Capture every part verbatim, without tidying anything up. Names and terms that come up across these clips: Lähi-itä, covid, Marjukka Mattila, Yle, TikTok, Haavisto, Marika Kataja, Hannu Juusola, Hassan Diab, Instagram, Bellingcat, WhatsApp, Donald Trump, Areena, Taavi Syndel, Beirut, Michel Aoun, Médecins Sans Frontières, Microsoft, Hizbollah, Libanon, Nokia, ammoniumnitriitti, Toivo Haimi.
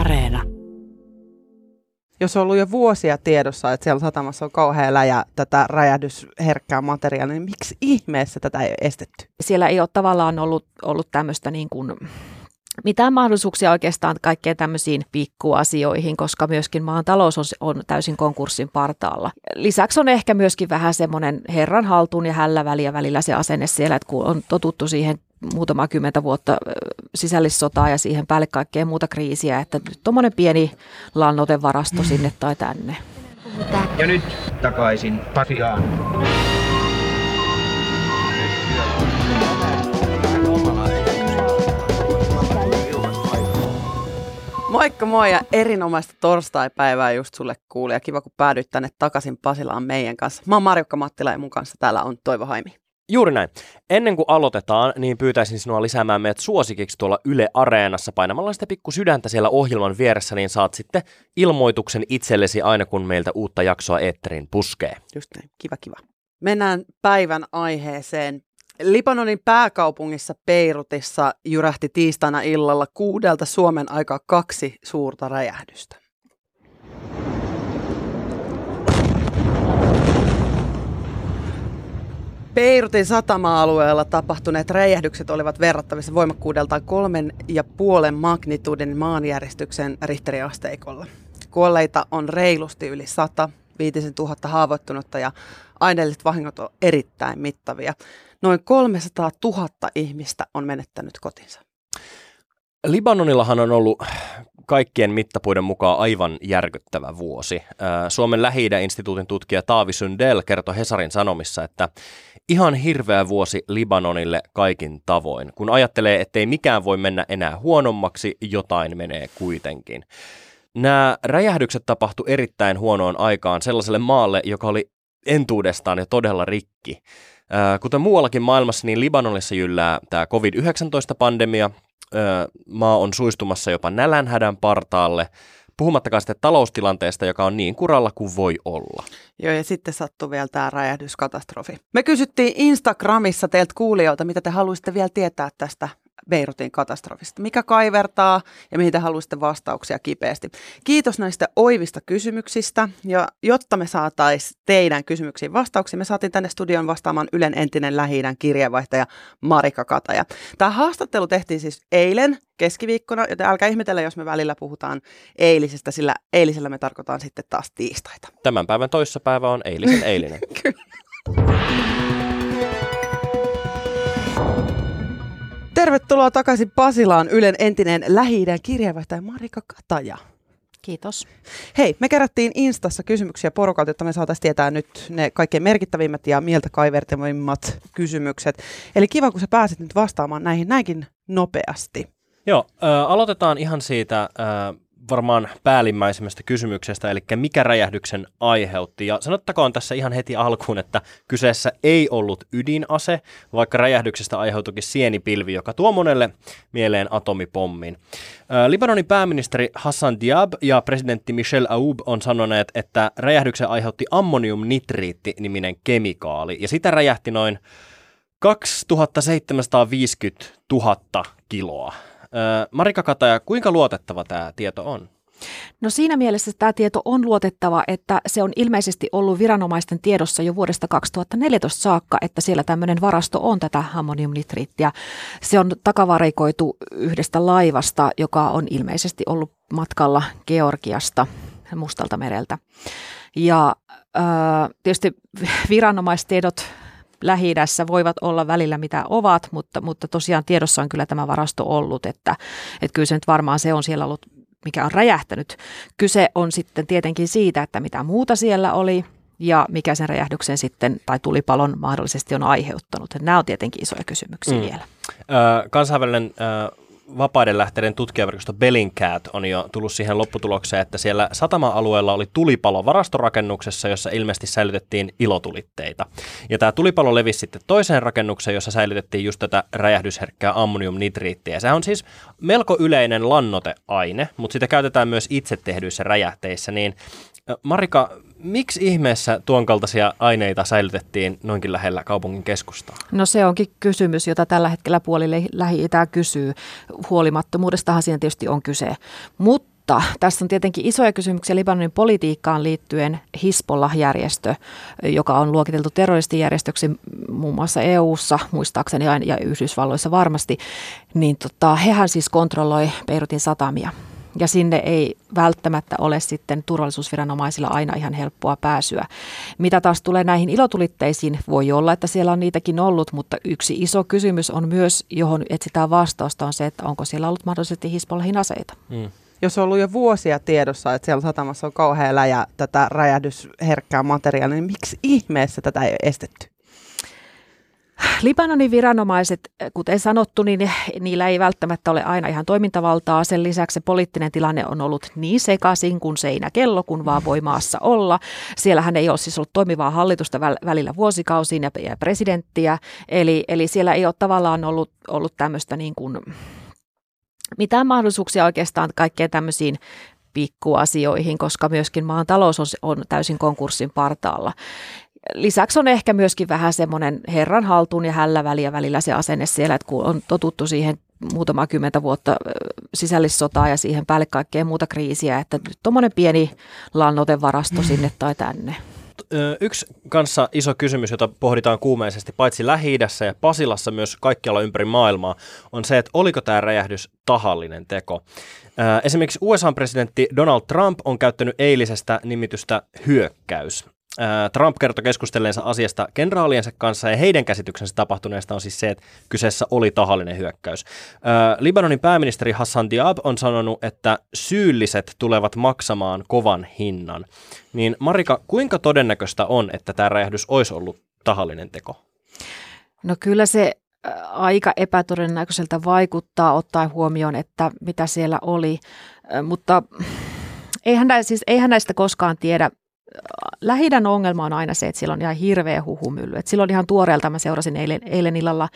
Areena. Jos on ollut jo vuosia tiedossa, että siellä satamassa on kauhea läjä tätä räjähdysherkkää materiaalia, niin miksi ihmeessä tätä ei ole estetty? Siellä ei ole tavallaan ollut, ollut tämmöistä niin kuin mitään mahdollisuuksia oikeastaan kaikkeen tämmöisiin pikkuasioihin, koska myöskin maan talous on, on täysin konkurssin partaalla. Lisäksi on ehkä myöskin vähän semmoinen herran haltuun ja hällä väliä välillä se asenne siellä, että kun on totuttu siihen muutama kymmentä vuotta sisällissotaa ja siihen päälle kaikkea muuta kriisiä, että tuommoinen pieni lannotevarasto sinne tai tänne. Ja nyt takaisin Pasiaan. Moikka moi ja erinomaista torstaipäivää just sulle kuulija. Kiva kun päädyit tänne takaisin Pasilaan meidän kanssa. Mä oon Marjukka Mattila ja mun kanssa täällä on Toivo Haimi. Juuri näin. Ennen kuin aloitetaan, niin pyytäisin sinua lisäämään meidät suosikiksi tuolla Yle Areenassa painamalla sitä pikku sydäntä siellä ohjelman vieressä, niin saat sitten ilmoituksen itsellesi aina kun meiltä uutta jaksoa eetteriin puskee. Just näin. Kiva, kiva. Mennään päivän aiheeseen. Libanonin pääkaupungissa Beirutissa jyrähti tiistaina illalla kuudelta Suomen aikaa kaksi suurta räjähdystä. Beirutin satama-alueella tapahtuneet räjähdykset olivat verrattavissa voimakkuudeltaan kolmen ja puolen magnitudin maanjäristyksen Richteriasteikolla. Kuolleita on reilusti yli sata, viitisen tuhatta haavoittunutta ja aineelliset vahingot ovat erittäin mittavia. Noin kolmesataatuhatta ihmistä on menettänyt kotinsa. Libanonillahan on ollut kaikkien mittapuiden mukaan aivan järkyttävä vuosi. Suomen Lähi-idän instituutin tutkija Taavi Syndel kertoi Hesarin Sanomissa, että ihan hirveä vuosi Libanonille kaikin tavoin. Kun ajattelee, ettei mikään voi mennä enää huonommaksi, jotain menee kuitenkin. Nämä räjähdykset tapahtui erittäin huonoon aikaan sellaiselle maalle, joka oli entuudestaan jo todella rikki. Kuten muuallakin maailmassa, niin Libanonissa jyllää tämä covid yhdeksäntoista-pandemia. Maa on suistumassa jopa nälänhädän partaalle, puhumattakaan sitten taloustilanteesta, joka on niin kuralla kuin voi olla. Joo, ja sitten sattui vielä tämä räjähdyskatastrofi. Me kysyttiin Instagramissa teiltä kuulijoilta, mitä te haluaisitte vielä tietää tästä Beirutin katastrofista. Mikä kaivertaa ja mihin te haluaisitte vastauksia kipeästi. Kiitos näistä oivista kysymyksistä. Ja jotta me saataisiin teidän kysymyksiin vastauksia, me saatiin tänne studioon vastaamaan Ylen entinen Lähi-idän kirjeenvaihtaja Marika Kataja. Tämä haastattelu tehtiin siis eilen keskiviikkona, joten älkää ihmetellä, jos me välillä puhutaan eilisestä, sillä eilisellä me tarkoitan sitten taas tiistaita. Tämän päivän toissapäivä on eilisen eilinen. Tervetuloa takaisin Pasilaan Ylen entinen Lähi-idän kirjeenvaihtaja Marika Kataja. Kiitos. Hei, me kerättiin Instassa kysymyksiä porukalta, jotta me saataisiin tietää nyt ne kaikkein merkittävimmät ja mieltä kaivertavimmat kysymykset. Eli kiva, kun sä pääsit nyt vastaamaan näihin näinkin nopeasti. Joo, äh, aloitetaan ihan siitä äh, varmaan päällimmäisemmästä kysymyksestä, eli mikä räjähdyksen aiheutti. Ja sanottakoon tässä ihan heti alkuun, että kyseessä ei ollut ydinase, vaikka räjähdyksestä aiheutuikin sienipilvi, joka tuo monelle mieleen atomipommin. Ää, Libanonin pääministeri Hassan Diab ja presidentti Michel Aoun on sanoneet, että räjähdyksen aiheutti ammoniumnitriitti-niminen kemikaali, ja sitä räjähti noin kaksituhattaseitsemänsataaviisikymmentätuhatta kiloa. Marika Kataja, kuinka luotettava tämä tieto on? No siinä mielessä tämä tieto on luotettava, että se on ilmeisesti ollut viranomaisten tiedossa jo vuodesta kaksituhattaneljätoista saakka, että siellä tämmöinen varasto on tätä ammoniumnitriittiä. Se on takavarikoitu yhdestä laivasta, joka on ilmeisesti ollut matkalla Georgiasta Mustalta mereltä. Ja äh, tietysti viranomaistiedot Lähi-idässä voivat olla välillä mitä ovat, mutta, mutta tosiaan tiedossa on kyllä tämä varasto ollut, että, että kyllä se nyt varmaan se on siellä ollut, mikä on räjähtänyt. Kyse on sitten tietenkin siitä, että mitä muuta siellä oli ja mikä sen räjähdyksen sitten tai tulipalon mahdollisesti on aiheuttanut. Nämä on tietenkin isoja kysymyksiä mm. vielä. Ö, kansainvälinen ö, vapaiden lähteiden tutkijaverkosto Bellingcat on jo tullut siihen lopputulokseen, että siellä satama-alueella oli tulipalo varastorakennuksessa, jossa ilmeisesti säilytettiin ilotulitteita. Ja tämä tulipalo levisi sitten toiseen rakennukseen, jossa säilytettiin just tätä räjähdysherkkää ammoniumnitriittiä. Se on siis melko yleinen lannoteaine, mutta sitä käytetään myös itse tehdyissä räjähteissä. Niin Marika, miksi ihmeessä tuon kaltaisia aineita säilytettiin noinkin lähellä kaupungin keskustaa? No se onkin kysymys, jota tällä hetkellä puoli Lähi-itää kysyy. Huolimattomuudestahan siinä tietysti on kyse. Mutta Mutta tässä on tietenkin isoja kysymyksiä Libanonin politiikkaan liittyen. Hizbollah-järjestö, joka on luokiteltu terroristijärjestöksi muun muassa E U:ssa, muistaakseni, ja Yhdysvalloissa varmasti, niin tota, hehän siis kontrolloi Beirutin satamia. Ja sinne ei välttämättä ole sitten turvallisuusviranomaisilla aina ihan helppoa pääsyä. Mitä taas tulee näihin ilotulitteisiin, voi olla, että siellä on niitäkin ollut, mutta yksi iso kysymys on myös, johon etsitään vastausta, on se, että onko siellä ollut mahdollisesti Hizbollahin aseita. Mm. Jos on ollut jo vuosia tiedossa, että siellä satamassa on kauhea läjä tätä räjähdysherkkää materiaalia, niin miksi ihmeessä tätä ei ole estetty? Libanonin viranomaiset, kuten sanottu, niin niillä ei välttämättä ole aina ihan toimintavaltaa. Sen lisäksi se poliittinen tilanne on ollut niin sekaisin kuin seinäkello, kun vaan voi maassa olla. Siellähän ei ole siis ollut toimivaa hallitusta välillä vuosikausiin ja presidenttiä. Eli, eli siellä ei ole tavallaan ollut, ollut tämmöistä niin kuin mitään mahdollisuuksia oikeastaan kaikkeen tämmöisiin pikkuasioihin, koska myöskin maan talous on, on täysin konkurssin partaalla. Lisäksi on ehkä myöskin vähän semmoinen herran haltuun ja hällä väliä välillä se asenne siellä, että kun on totuttu siihen muutama kymmentä vuotta sisällissotaa ja siihen päälle kaikkea muuta kriisiä, että tuommoinen pieni lannotevarasto sinne tai tänne. Yksi kanssa iso kysymys, jota pohditaan kuumeisesti paitsi Lähi-idässä ja Pasilassa myös kaikkialla ympäri maailmaa, on se, että oliko tämä räjähdys tahallinen teko. Esimerkiksi U S A-presidentti Donald Trump on käyttänyt eilisestä nimitystä hyökkäys. Trump kertoi keskustelleensa asiasta kenraaliensa kanssa ja heidän käsityksensä tapahtuneesta on siis se, että kyseessä oli tahallinen hyökkäys. Libanonin pääministeri Hassan Diab on sanonut, että syylliset tulevat maksamaan kovan hinnan. Niin Marika, kuinka todennäköistä on, että tämä räjähdys olisi ollut tahallinen teko? No kyllä se aika epätodennäköiseltä vaikuttaa ottaen huomioon, että mitä siellä oli, mutta eihän, siis, eihän näistä koskaan tiedä. Lähi-idän ongelma on aina se, että siellä on ihan hirveä huhumylly. Että silloin ihan tuoreelta mä seurasin eilen, eilen illalla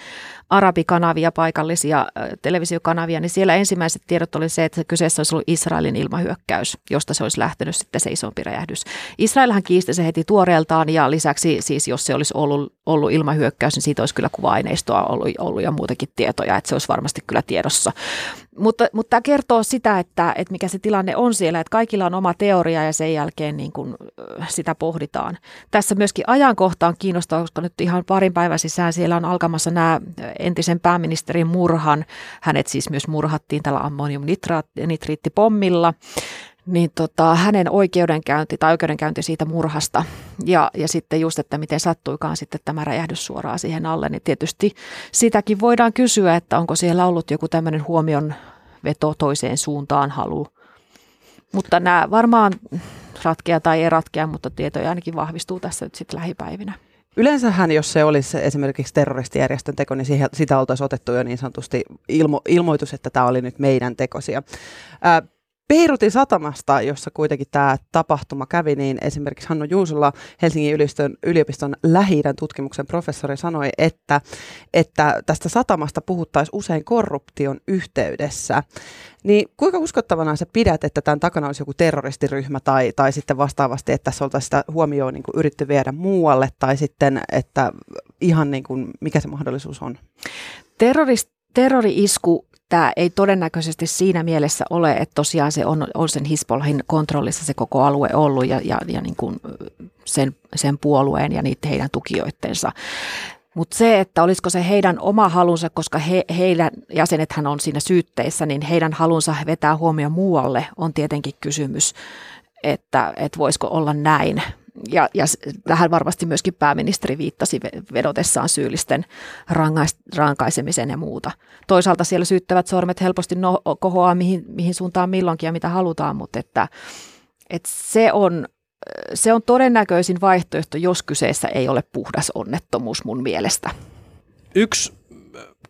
arabikanavia, paikallisia televisiokanavia, niin siellä ensimmäiset tiedot oli se, että kyseessä olisi ollut Israelin ilmahyökkäys, josta se olisi lähtenyt sitten se isompi räjähdys. Israelhan kiisti se heti tuoreeltaan ja lisäksi siis jos se olisi ollut, ollut ilmahyökkäys, niin siitä olisi kyllä kuva-aineistoa ollut, ollut ja muutakin tietoja, että se olisi varmasti kyllä tiedossa. Mutta, mutta tämä kertoo sitä, että, että mikä se tilanne on siellä, että kaikilla on oma teoria ja sen jälkeen niin kuin sitä pohditaan. Tässä myöskin ajankohta on kiinnostavaa, koska nyt ihan parin päivän sisään siellä on alkamassa nämä entisen pääministerin murhan. Hänet siis myös murhattiin tällä ammoniumnitriittipommilla. Niin tota, hänen oikeudenkäynti tai oikeudenkäynti siitä murhasta ja, ja sitten just, että miten sattuikaan sitten tämä räjähdys suoraan siihen alle, niin tietysti sitäkin voidaan kysyä, että onko siellä ollut joku tämmöinen huomion veto toiseen suuntaan halu. Mutta nämä varmaan ratkea tai ei ratkea, mutta tietoja ainakin vahvistuu tässä nyt sitten lähipäivinä. Yleensähän, jos se olisi esimerkiksi terroristijärjestön teko, niin siihen, sitä oltaisiin otettu jo niin sanotusti ilmo, ilmoitus, että tämä oli nyt meidän tekosia. Ää, Beirutin satamasta, jossa kuitenkin tämä tapahtuma kävi, niin esimerkiksi Hannu Juusola, Helsingin yliopiston, yliopiston Lähi-idän tutkimuksen professori, sanoi, että, että tästä satamasta puhuttaisiin usein korruption yhteydessä. Niin kuinka uskottavana sä pidät, että tämän takana olisi joku terroristiryhmä tai, tai sitten vastaavasti, että tässä oltaisiin sitä huomioon niin kuin yritetty viedä muualle tai sitten, että ihan niin kuin, mikä se mahdollisuus on? Terrorist, terrori-isku. Tämä ei todennäköisesti siinä mielessä ole, että tosiaan se on, on sen Hizbollahin kontrollissa se koko alue ollut ja, ja, ja niin kuin sen, sen puolueen ja niiden heidän tukijoittensa. Mutta se, että olisiko se heidän oma halunsa, koska he, heidän jäsenethän on siinä syytteissä, niin heidän halunsa vetää huomioon muualle on tietenkin kysymys, että, että voisiko olla näin. Ja, ja tähän varmasti myöskin pääministeri viittasi vedotessaan syyllisten rankaisemiseen ja muuta. Toisaalta siellä syyttävät sormet helposti no, kohoaa mihin, mihin suuntaan milloinkin ja mitä halutaan, mutta että, että se, on, se on todennäköisin vaihtoehto, jos kyseessä ei ole puhdas onnettomuus mun mielestä. Yksi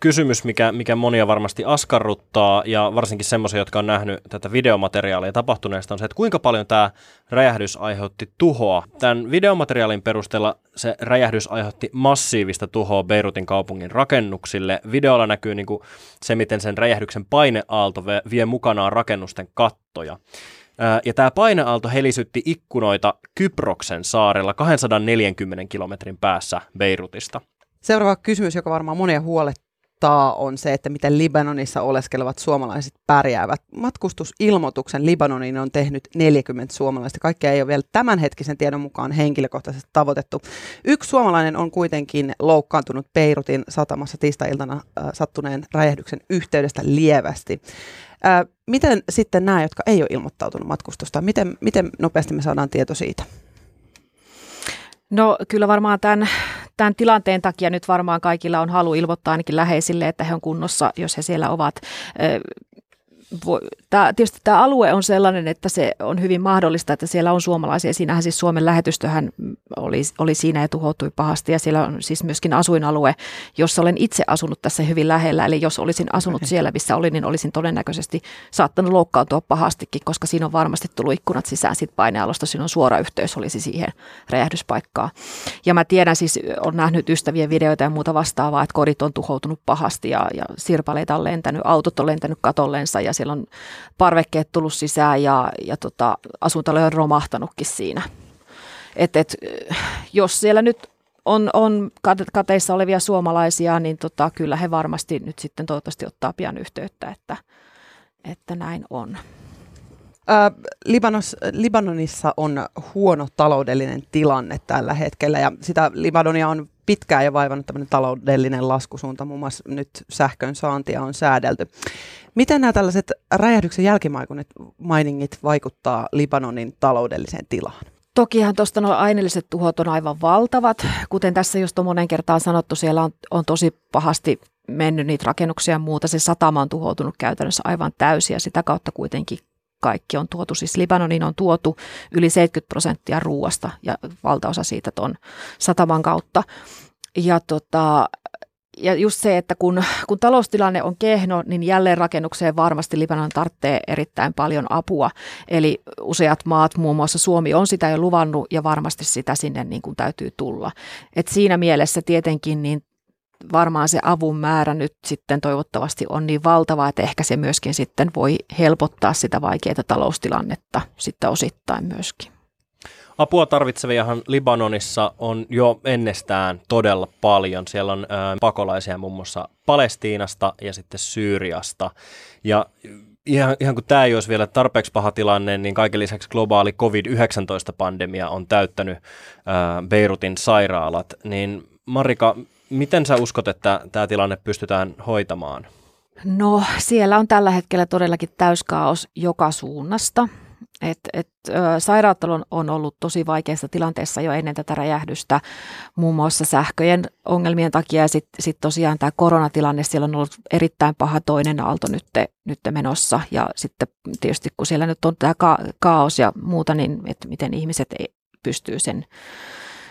kysymys, mikä, mikä monia varmasti askarruttaa ja varsinkin semmoisia, jotka on nähnyt tätä videomateriaalia tapahtuneesta, on se, että kuinka paljon tämä räjähdys aiheutti tuhoa. Tämän videomateriaalin perusteella se räjähdys aiheutti massiivista tuhoa Beirutin kaupungin rakennuksille. Videolla näkyy niin kuin se, miten sen räjähdyksen paineaalto vie mukanaan rakennusten kattoja. Ja tämä paineaalto helisytti ikkunoita Kyproksen saarella kaksisataaneljäkymmentä kilometrin päässä Beirutista. Seuraava kysymys, joka varmaan monia huolettaa. huolettaa on se, että miten Libanonissa oleskelevat suomalaiset pärjäävät. Matkustusilmoituksen Libanoniin on tehnyt neljäkymmentä suomalaista. Kaikkea ei ole vielä tämänhetkisen tiedon mukaan henkilökohtaisesti tavoitettu. Yksi suomalainen on kuitenkin loukkaantunut Beirutin satamassa tiistai-iltana äh, sattuneen räjähdyksen yhteydestä lievästi. Äh, miten sitten nämä, jotka ei ole ilmoittautunut matkustusta, miten, miten nopeasti me saadaan tieto siitä? No kyllä varmaan tämän, tämän tilanteen takia nyt varmaan kaikilla on halu ilmoittaa ainakin läheisille, että he on kunnossa, jos he siellä ovat. Tämä, tietysti tämä alue on sellainen, että se on hyvin mahdollista, että siellä on suomalaisia. Siinähän siis Suomen lähetystöhän oli, oli siinä ja tuhoutui pahasti, ja siellä on siis myöskin asuinalue, jossa olen itse asunut tässä hyvin lähellä. Eli jos olisin asunut siellä, missä olin, niin olisin todennäköisesti saattanut loukkaantua pahastikin, koska siinä on varmasti tullut ikkunat sisään sit painealosta. Siinä on suora yhteys olisi siihen räjähdyspaikkaan. Ja mä tiedän siis, olen nähnyt ystävien videoita ja muuta vastaavaa, että kodit on tuhoutunut pahasti ja, ja sirpaleita on lentänyt, autot on lentänyt katollensa ja siellä on parvekkeet tullut sisään ja, ja tota, asuntaloja on romahtanutkin siinä. Et, et, jos siellä nyt on, on kateissa olevia suomalaisia, niin tota, kyllä he varmasti nyt sitten toivottavasti ottaa pian yhteyttä, että, että näin on. Ää, Libanos, Libanonissa on huono taloudellinen tilanne tällä hetkellä ja sitä Libanonia on pitkään ja vaivannut tämmöinen taloudellinen laskusuunta, muun muassa nyt sähkön saantia on säädelty. Miten nämä tällaiset räjähdyksen jälkimainingit vaikuttaa Libanonin taloudelliseen tilaan? Tokihan tuosta nuo aineelliset tuhot on aivan valtavat. Kuten tässä just on monen kertaan sanottu, siellä on, on tosi pahasti mennyt niitä rakennuksia ja muuta. Se satama on tuhoutunut käytännössä aivan täysin ja sitä kautta kuitenkin kaikki on tuotu. Siis Libanoniin on tuotu yli seitsemänkymmentä prosenttia ruuasta ja valtaosa siitä tuon sataman kautta. Ja tota... Ja just se, että kun, kun taloustilanne on kehno, niin jälleen rakennukseen varmasti Libanon tarvitsee erittäin paljon apua. Eli useat maat, muun muassa Suomi, on sitä jo luvannut ja varmasti sitä sinne niin kuin täytyy tulla. Et siinä mielessä tietenkin niin varmaan se avun määrä nyt sitten toivottavasti on niin valtava, että ehkä se myöskin sitten voi helpottaa sitä vaikeaa taloustilannetta sitten osittain myöskin. Apua tarvitseviahan Libanonissa on jo ennestään todella paljon. Siellä on ää, pakolaisia muun muassa Palestiinasta ja sitten Syyriasta. Ja ihan, ihan kun tämä ei olisi vielä tarpeeksi paha tilanne, niin kaiken lisäksi globaali covid yhdeksäntoista -pandemia on täyttänyt ää, Beirutin sairaalat. Niin Marika, miten sä uskot, että tämä tilanne pystytään hoitamaan? No siellä on tällä hetkellä todellakin täyskaaos joka suunnasta. Et, et, ö, sairaalat on ollut tosi vaikeassa tilanteessa jo ennen tätä räjähdystä, muun muassa sähköjen ongelmien takia ja sitten sit tosiaan tämä koronatilanne, siellä on ollut erittäin paha toinen aalto nyt, nyt menossa ja sitten tietysti kun siellä nyt on tämä ka- kaos ja muuta, niin että miten ihmiset ei, pystyy sen,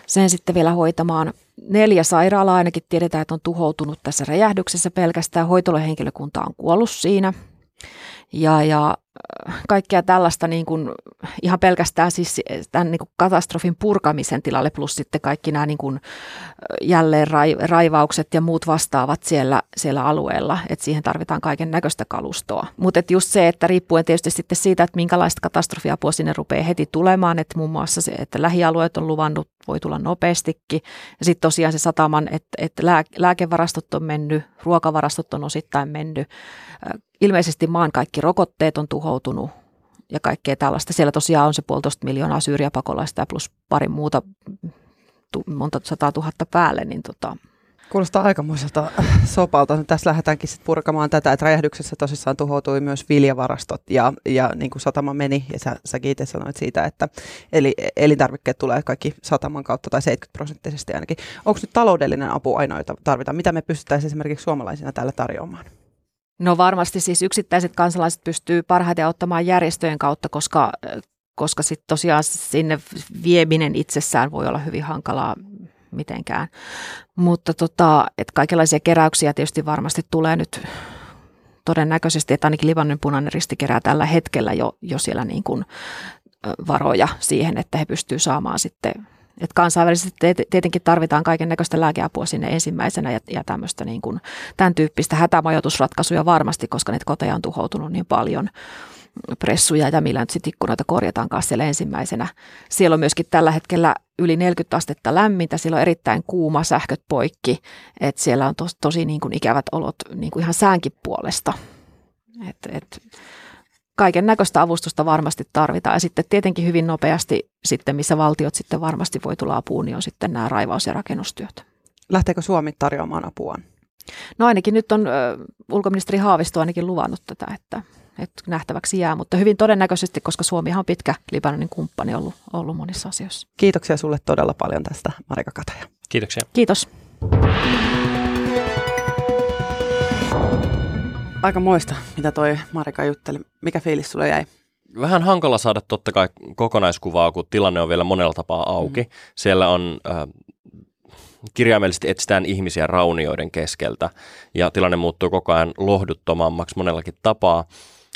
sen sitten vielä hoitamaan. Neljä sairaalaa ainakin tiedetään, että on tuhoutunut tässä räjähdyksessä pelkästään, hoitolahenkilökunta on kuollut siinä. Ja, ja kaikkea tällaista niin kuin, ihan pelkästään siis tämän niin kuin katastrofin purkamisen tilalle plus sitten kaikki nämä niin kuin jälleen raivaukset ja muut vastaavat siellä, siellä alueella, että siihen tarvitaan kaiken näköistä kalustoa. Mutta just se, että riippuen tietysti sitten siitä, että minkälaista katastrofiapua sinne rupeaa heti tulemaan, että muun muassa se, että lähialueet on luvannut, voi tulla nopeastikin. Ja sitten tosiaan se sataman, että, että lääkevarastot on mennyt, ruokavarastot on osittain mennyt, ilmeisesti maan kaikki rokotteet on tuhoutunut ja kaikkea tällaista. Siellä tosiaan on se puolitoista miljoonaa syyriapakolaista ja plus pari muuta, monta sataa tuhatta päälle. Niin tota. Kuulostaa aikamoiselta sopalta. Tässä lähdetäänkin sit purkamaan tätä, että räjähdyksessä tosissaan tuhoutui myös viljavarastot ja, ja niin kuin satama meni. Ja sä, säkin itse sanoit siitä, että eli, elintarvikkeet tulee kaikki sataman kautta tai seitsemänkymmentä prosenttisesti ainakin. Onko nyt taloudellinen apu ainoa, jota tarvitaan? Mitä me pystyttäisiin esimerkiksi suomalaisina täällä tarjoamaan? No varmasti siis yksittäiset kansalaiset pystyy parhaiten auttamaan järjestöjen kautta, koska, koska sitten tosiaan sinne vieminen itsessään voi olla hyvin hankalaa mitenkään. Mutta tota, et kaikenlaisia keräyksiä tietysti varmasti tulee nyt todennäköisesti, että ainakin Libanonin punainen risti kerää tällä hetkellä jo, jo siellä niin kuin varoja siihen, että he pystyvät saamaan sitten, että kansainvälisesti tietenkin tarvitaan kaiken näköistä lääkeapua sinne ensimmäisenä ja, ja tämmöistä niin kuin tämän tyyppistä hätämajoitusratkaisuja varmasti, koska niitä koteja on tuhoutunut niin paljon. pressuja ja millä nyt sitten ikkunoita korjataankaan siellä ensimmäisenä. Siellä on myöskin tällä hetkellä yli neljäkymmentä astetta lämmintä, siellä on erittäin kuuma, sähköt poikki, että siellä on tos, tosi niin kuin ikävät olot niin kuin ihan säänkin puolesta. Et, et, kaiken näköistä avustusta varmasti tarvitaan ja sitten tietenkin hyvin nopeasti sitten, missä valtiot sitten varmasti voi tulla apuun, niin on sitten nämä raivaus- ja rakennustyöt. Lähteekö Suomi tarjoamaan apuaan? No ainakin nyt on ö, ulkoministeri Haavisto ainakin luvannut tätä, että, että nähtäväksi jää, mutta hyvin todennäköisesti, koska Suomihan on pitkä Libanonin kumppani ollut, ollut monissa asioissa. Kiitoksia sulle todella paljon tästä, Marika Kataja. Kiitoksia. Kiitos. Aika moista, mitä toi Marika jutteli. Mikä fiilis sulle jäi? Vähän hankala saada totta kai kokonaiskuvaa, kun tilanne on vielä monella tapaa auki. Mm. Siellä on... Äh, kirjaimellisesti etsitään ihmisiä raunioiden keskeltä ja tilanne muuttuu koko ajan lohduttomammaksi monellakin tapaa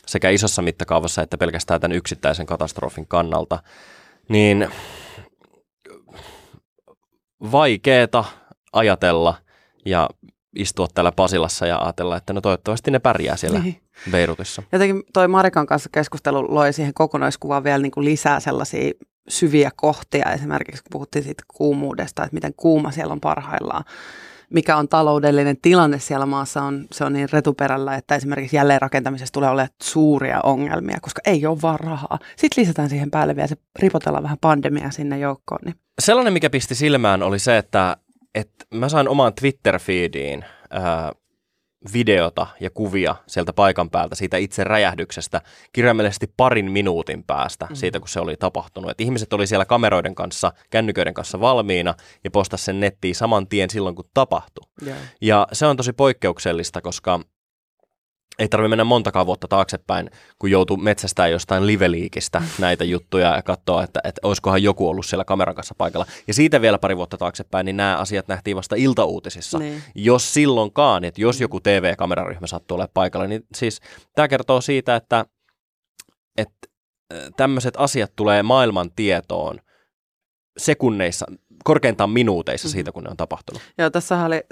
sekä isossa mittakaavassa että pelkästään tämän yksittäisen katastrofin kannalta, niin vaikeeta ajatella ja istua täällä Pasilassa ja ajatella, että no toivottavasti ne pärjää siellä niin Beirutissa. Jotenkin toi Marikan kanssa keskustelu loi siihen kokonaiskuvaan vielä niin kuin lisää sellaisia syviä kohtia, esimerkiksi kun puhuttiin siitä kuumuudesta, että miten kuuma siellä on parhaillaan, mikä on taloudellinen tilanne siellä maassa, on, se on niin retuperällä, että esimerkiksi jälleenrakentamisessa tulee olemaan suuria ongelmia, koska ei ole vaan rahaa. Sitten lisätään siihen päälle vielä, se ripotellaan vähän pandemiaa sinne joukkoon. Niin. Sellainen, mikä pisti silmään, oli se, että, että mä sain omaan Twitter-feediin äh, videota ja kuvia sieltä paikan päältä siitä itse räjähdyksestä kirjaimellisesti parin minuutin päästä siitä, kun se oli tapahtunut. Et ihmiset oli siellä kameroiden kanssa, kännyköiden kanssa valmiina ja postasi sen nettiin saman tien silloin, kun tapahtui. Yeah. Ja se on tosi poikkeuksellista, koska ei tarvitse mennä montakaan vuotta taaksepäin, kun joutuu metsästään jostain liveliikistä näitä juttuja ja katsoa, että, että olisikohan joku ollut siellä kameran kanssa paikalla. Ja siitä vielä pari vuotta taaksepäin, niin nämä asiat nähtiin vasta iltauutisissa. Ne. Jos silloinkaan, että jos joku T V-kameraryhmä sattuu olemaan paikalla, niin siis tämä kertoo siitä, että, että tämmöiset asiat tulee maailman tietoon sekunneissa, korkeintaan minuuteissa siitä, kun ne on tapahtunut. Joo, tässä oli,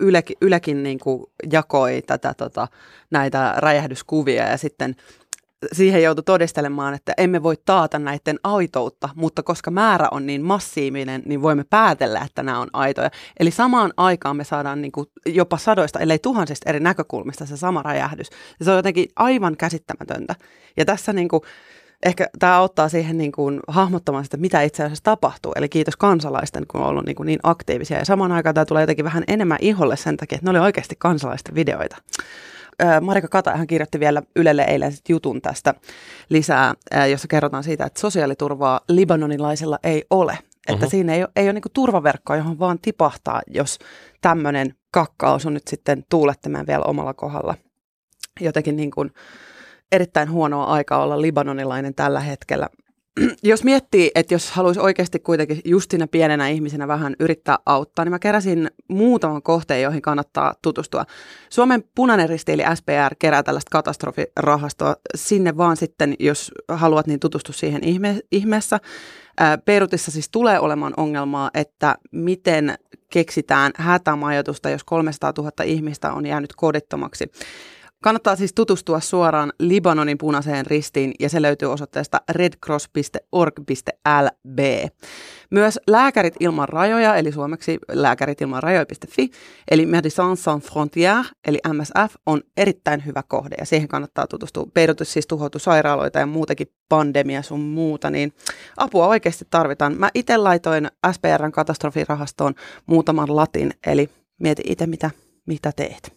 Ylekin, ylekin niin kuin jakoi tätä, tota, näitä räjähdyskuvia ja sitten siihen joutui todistelemaan, että emme voi taata näiden aitoutta, mutta koska määrä on niin massiivinen, niin voimme päätellä, että nämä on aitoja. Eli samaan aikaan me saadaan niin kuin jopa sadoista, ellei tuhansista eri näkökulmista se sama räjähdys. Ja se on jotenkin aivan käsittämätöntä. Ja tässä niin kuin ehkä tämä auttaa siihen niin kuin hahmottamaan sitä, mitä itse asiassa tapahtuu. Eli kiitos kansalaisten, kun on ollut niin, niin aktiivisia. Ja samaan aikaan tämä tulee jotenkin vähän enemmän iholle sen takia, että ne oli oikeasti kansalaisten videoita. Marika Katajahan kirjoitti vielä Ylelle eilen jutun tästä lisää, jossa kerrotaan siitä, että sosiaaliturvaa libanonilaisilla ei ole. Että uh-huh. siinä ei ole, ei ole niin kuin turvaverkkoa, johon vaan tipahtaa, jos tämmöinen kakkaus on nyt sitten tuulettamään vielä omalla kohdalla. Jotenkin niin kuin... Erittäin huonoa aikaa olla libanonilainen tällä hetkellä. Jos miettii, että jos haluaisi oikeasti kuitenkin justina pienenä ihmisenä vähän yrittää auttaa, niin mä keräsin muutaman kohteen, joihin kannattaa tutustua. Suomen Punainen Risti eli S P R kerää tällaista katastrofirahastoa. Sinne vaan sitten, jos haluat, niin tutustu siihen ihme- ihmeessä. Beirutissa siis tulee olemaan ongelmaa, että miten keksitään hätämajoitusta, jos kolmesataatuhatta ihmistä on jäänyt kodittomaksi. Kannattaa siis tutustua suoraan Libanonin Punaiseen Ristiin ja se löytyy osoitteesta red cross dot org dot l b. Myös Lääkärit ilman rajoja, eli suomeksi lääkäritilmanrajoja piste f i, eli Médecins Sans Frontières, eli M S F, on erittäin hyvä kohde ja siihen kannattaa tutustua. Beirutis siis tuhoutu sairaaloita ja muutenkin pandemia sun muuta, niin apua oikeasti tarvitaan. Mä itse laitoin S P R:n katastrofirahastoon muutaman latin, eli mieti itse mitä, mitä teet.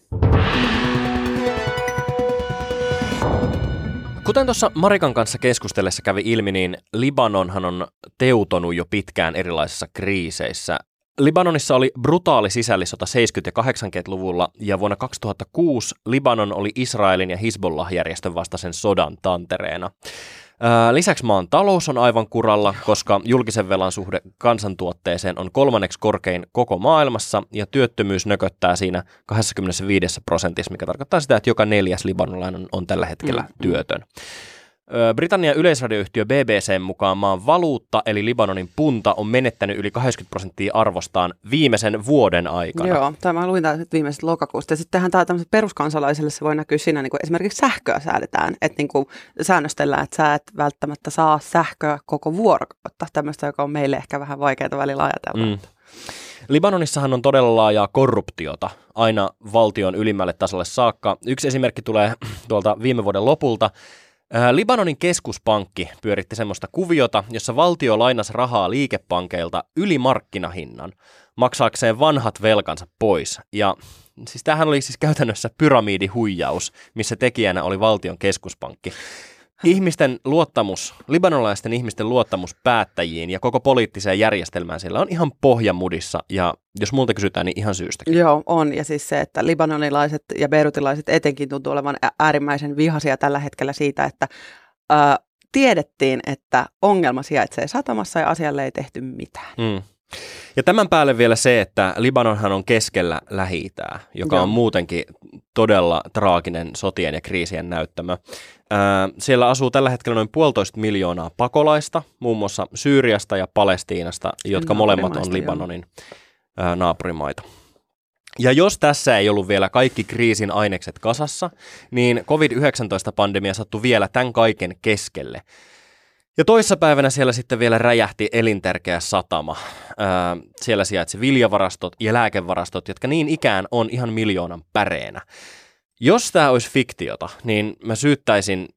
Kuten tuossa Marikan kanssa keskustellessa kävi ilmi, niin Libanonhan on teutonut jo pitkään erilaisissa kriiseissä. Libanonissa oli brutaali sisällissota seitsemänkymmentä- ja kahdeksankymmentäluvulla ja vuonna kaksituhattakuusi Libanon oli Israelin ja Hizbollah-järjestön vastaisen sodan tantereena. Lisäksi maan talous on aivan kuralla, koska julkisen velan suhde kansantuotteeseen on kolmanneksi korkein koko maailmassa ja työttömyys nököttää siinä kaksikymmentäviisi prosentissa, mikä tarkoittaa sitä, että joka neljäs libanolainen on tällä hetkellä työtön. Britannian yleisradioyhtiö B B C:n mukaan maan valuutta, eli Libanonin punta, on menettänyt yli kahdeksankymmentä prosenttia arvostaan viimeisen vuoden aikana. Joo, tai mä luin tämän viimeisestä lokakuusta. Ja sittenhän tämä tämmöiselle peruskansalaiselle se voi näkyä siinä, niin kuin esimerkiksi sähköä säädetään, että niin kuin säännöstellään, että sä et välttämättä saa sähköä koko vuorokautta. Tämmöistä, joka on meille ehkä vähän vaikeaa välillä ajatella. Mm. Libanonissahan on todella laajaa korruptiota aina valtion ylimmälle tasolle saakka. Yksi esimerkki tulee tuolta viime vuoden lopulta. Libanonin keskuspankki pyöritti semmoista kuviota, jossa valtio lainasi rahaa liikepankeilta yli markkinahinnan maksaakseen vanhat velkansa pois. Ja siis tämähän oli siis käytännössä pyramiidihuijaus, missä tekijänä oli valtion keskuspankki. Ihmisten luottamus, libanolaisten ihmisten luottamus päättäjiin ja koko poliittiseen järjestelmään siellä on ihan pohjamudissa ja jos multa kysytään, niin ihan syystäkin. Joo, on. Ja siis se, että libanonilaiset ja beirutilaiset etenkin tuntuu olevan äärimmäisen vihaisia tällä hetkellä siitä, että ää, tiedettiin, että ongelma sijaitsee satamassa ja asialle ei tehty mitään. Mm. Ja tämän päälle vielä se, että Libanonhan on keskellä Lähi-itää, joka Joo. on muutenkin todella traaginen sotien ja kriisien näyttämö. Ää, siellä asuu tällä hetkellä noin puolitoista miljoonaa pakolaista, muun muassa Syyriasta ja Palestiinasta, jotka molemmat on Libanonin ää, naapurimaita. Ja jos tässä ei ollut vielä kaikki kriisin ainekset kasassa, niin covid yhdeksäntoista -pandemia sattui vielä tämän kaiken keskelle. Ja toissapäivänä siellä sitten vielä räjähti elintärkeä satama. Ää, siellä sijaitsi viljavarastot ja lääkevarastot, jotka niin ikään on ihan miljoonan päreenä. Jos tämä olisi fiktiota, niin mä syyttäisin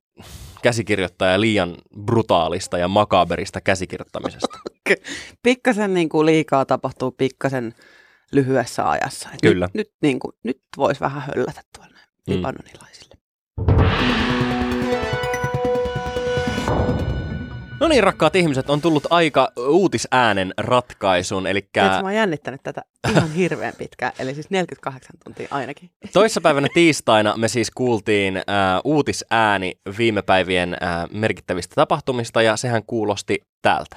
käsikirjoittajaa liian brutaalista ja makaberista käsikirjoittamisesta. Pikkasen niin kuin liikaa tapahtuu pikkasen lyhyessä ajassa. Et Kyllä. Nyt, nyt, niin kuin, nyt voisi vähän höllätä tuolle libanonilaisille. Mm. No niin, rakkaat ihmiset, on tullut aika uutisäänen ratkaisun. Elikkä... Tietysti mä oon jännittänyt tätä ihan hirveän pitkään, eli siis neljäkymmentäkahdeksan tuntia ainakin. Toissapäivänä tiistaina me siis kuultiin äh, uutisääni viime päivien äh, merkittävistä tapahtumista, ja sehän kuulosti tältä.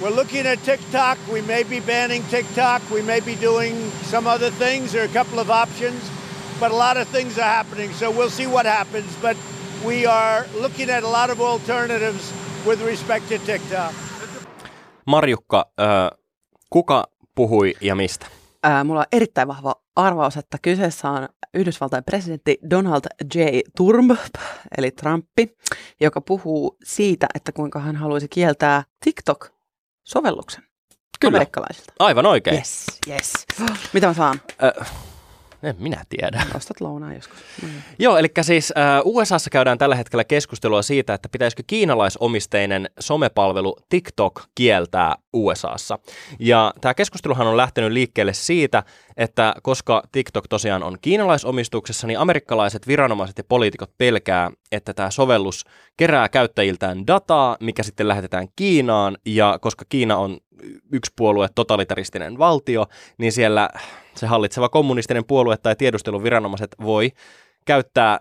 We're looking at TikTok. We may be banning TikTok. We may be doing some other things or a couple of options, but a lot of things are happening, so we'll see what happens. But we are looking at a lot of alternatives with respect to TikTok. Marjukka, äh, kuka puhui ja mistä? Äh, mulla on erittäin vahva arvaus, että kyseessä on Yhdysvaltain presidentti Donald J. Trump, eli Trumpi, joka puhuu siitä, että kuinka hän haluaisi kieltää TikTok-sovelluksen Kyllä. amerikkalaisilta. Aivan oikein. Yes, yes. Mitä mä saan? Äh. En minä tiedä. Ostat lounaa joskus. Mm. Joo, eli siis uh, U S A:ssa käydään tällä hetkellä keskustelua siitä, että pitäisikö kiinalaisomisteinen somepalvelu TikTok kieltää U S A:ssa. Ja tämä keskusteluhan on lähtenyt liikkeelle siitä, että koska TikTok tosiaan on kiinalaisomistuksessa, niin amerikkalaiset viranomaiset ja poliitikot pelkää, että tämä sovellus kerää käyttäjiltään dataa, mikä sitten lähetetään Kiinaan, ja koska Kiina on yksi puolue, totalitaristinen valtio, niin siellä se hallitseva kommunistinen puolue tai tiedusteluviranomaiset voi käyttää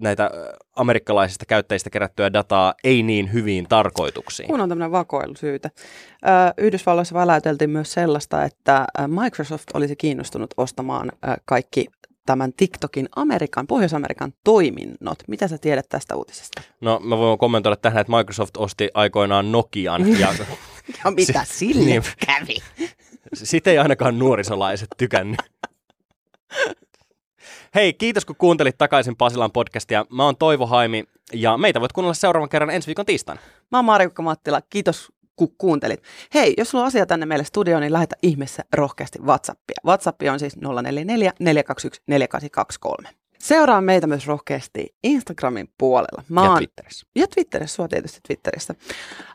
näitä amerikkalaisista käyttäjistä kerättyä dataa ei niin hyviin tarkoituksiin. Kun on tämmöinen vakoilusyytä. Yhdysvalloissa väläyteltiin myös sellaista, että Microsoft olisi kiinnostunut ostamaan kaikki tämän TikTokin Amerikan, Pohjois-Amerikan toiminnot. Mitä sä tiedät tästä uutisesta? No mä voin kommentoida tähän, että Microsoft osti aikoinaan Nokian. Ja, ja mitä si- sille niin, kävi? Sitä ei ainakaan nuorisolaiset tykännyt. Hei, kiitos kun kuuntelit Takaisin Pasilan podcastia. Mä oon Toivo Haimi ja meitä voit kuunnella seuraavan kerran ensi viikon tiistaina. Mä oon Marjukka Mattila. Kiitos kun kuuntelit. Hei, jos sulla on asia tänne meille studioon, niin lähetä ihmeessä rohkeasti WhatsAppia. WhatsApp on siis nolla neljä neljä, neljä kaksi yksi, neljä kahdeksan kaksi kolme. Seuraa meitä myös rohkeasti Instagramin puolella. Mä ja oon... Twitterissä. Ja Twitterissä, sua tietysti Twitterissä.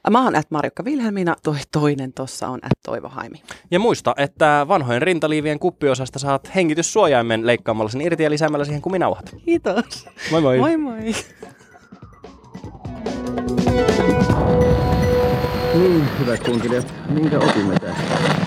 Mä oon at Marjukka Vilhelmina, toi toinen tossa on at Toivo Haimi. Ja muista, että vanhojen rintaliivien kuppiosasta saat hengityssuojaimen leikkaamalla sen irti ja lisäämällä siihen kuminauhat. Kiitos. Moi moi. Moi moi. Niin, hyvät kuuntelijat, minkä opimme tästä?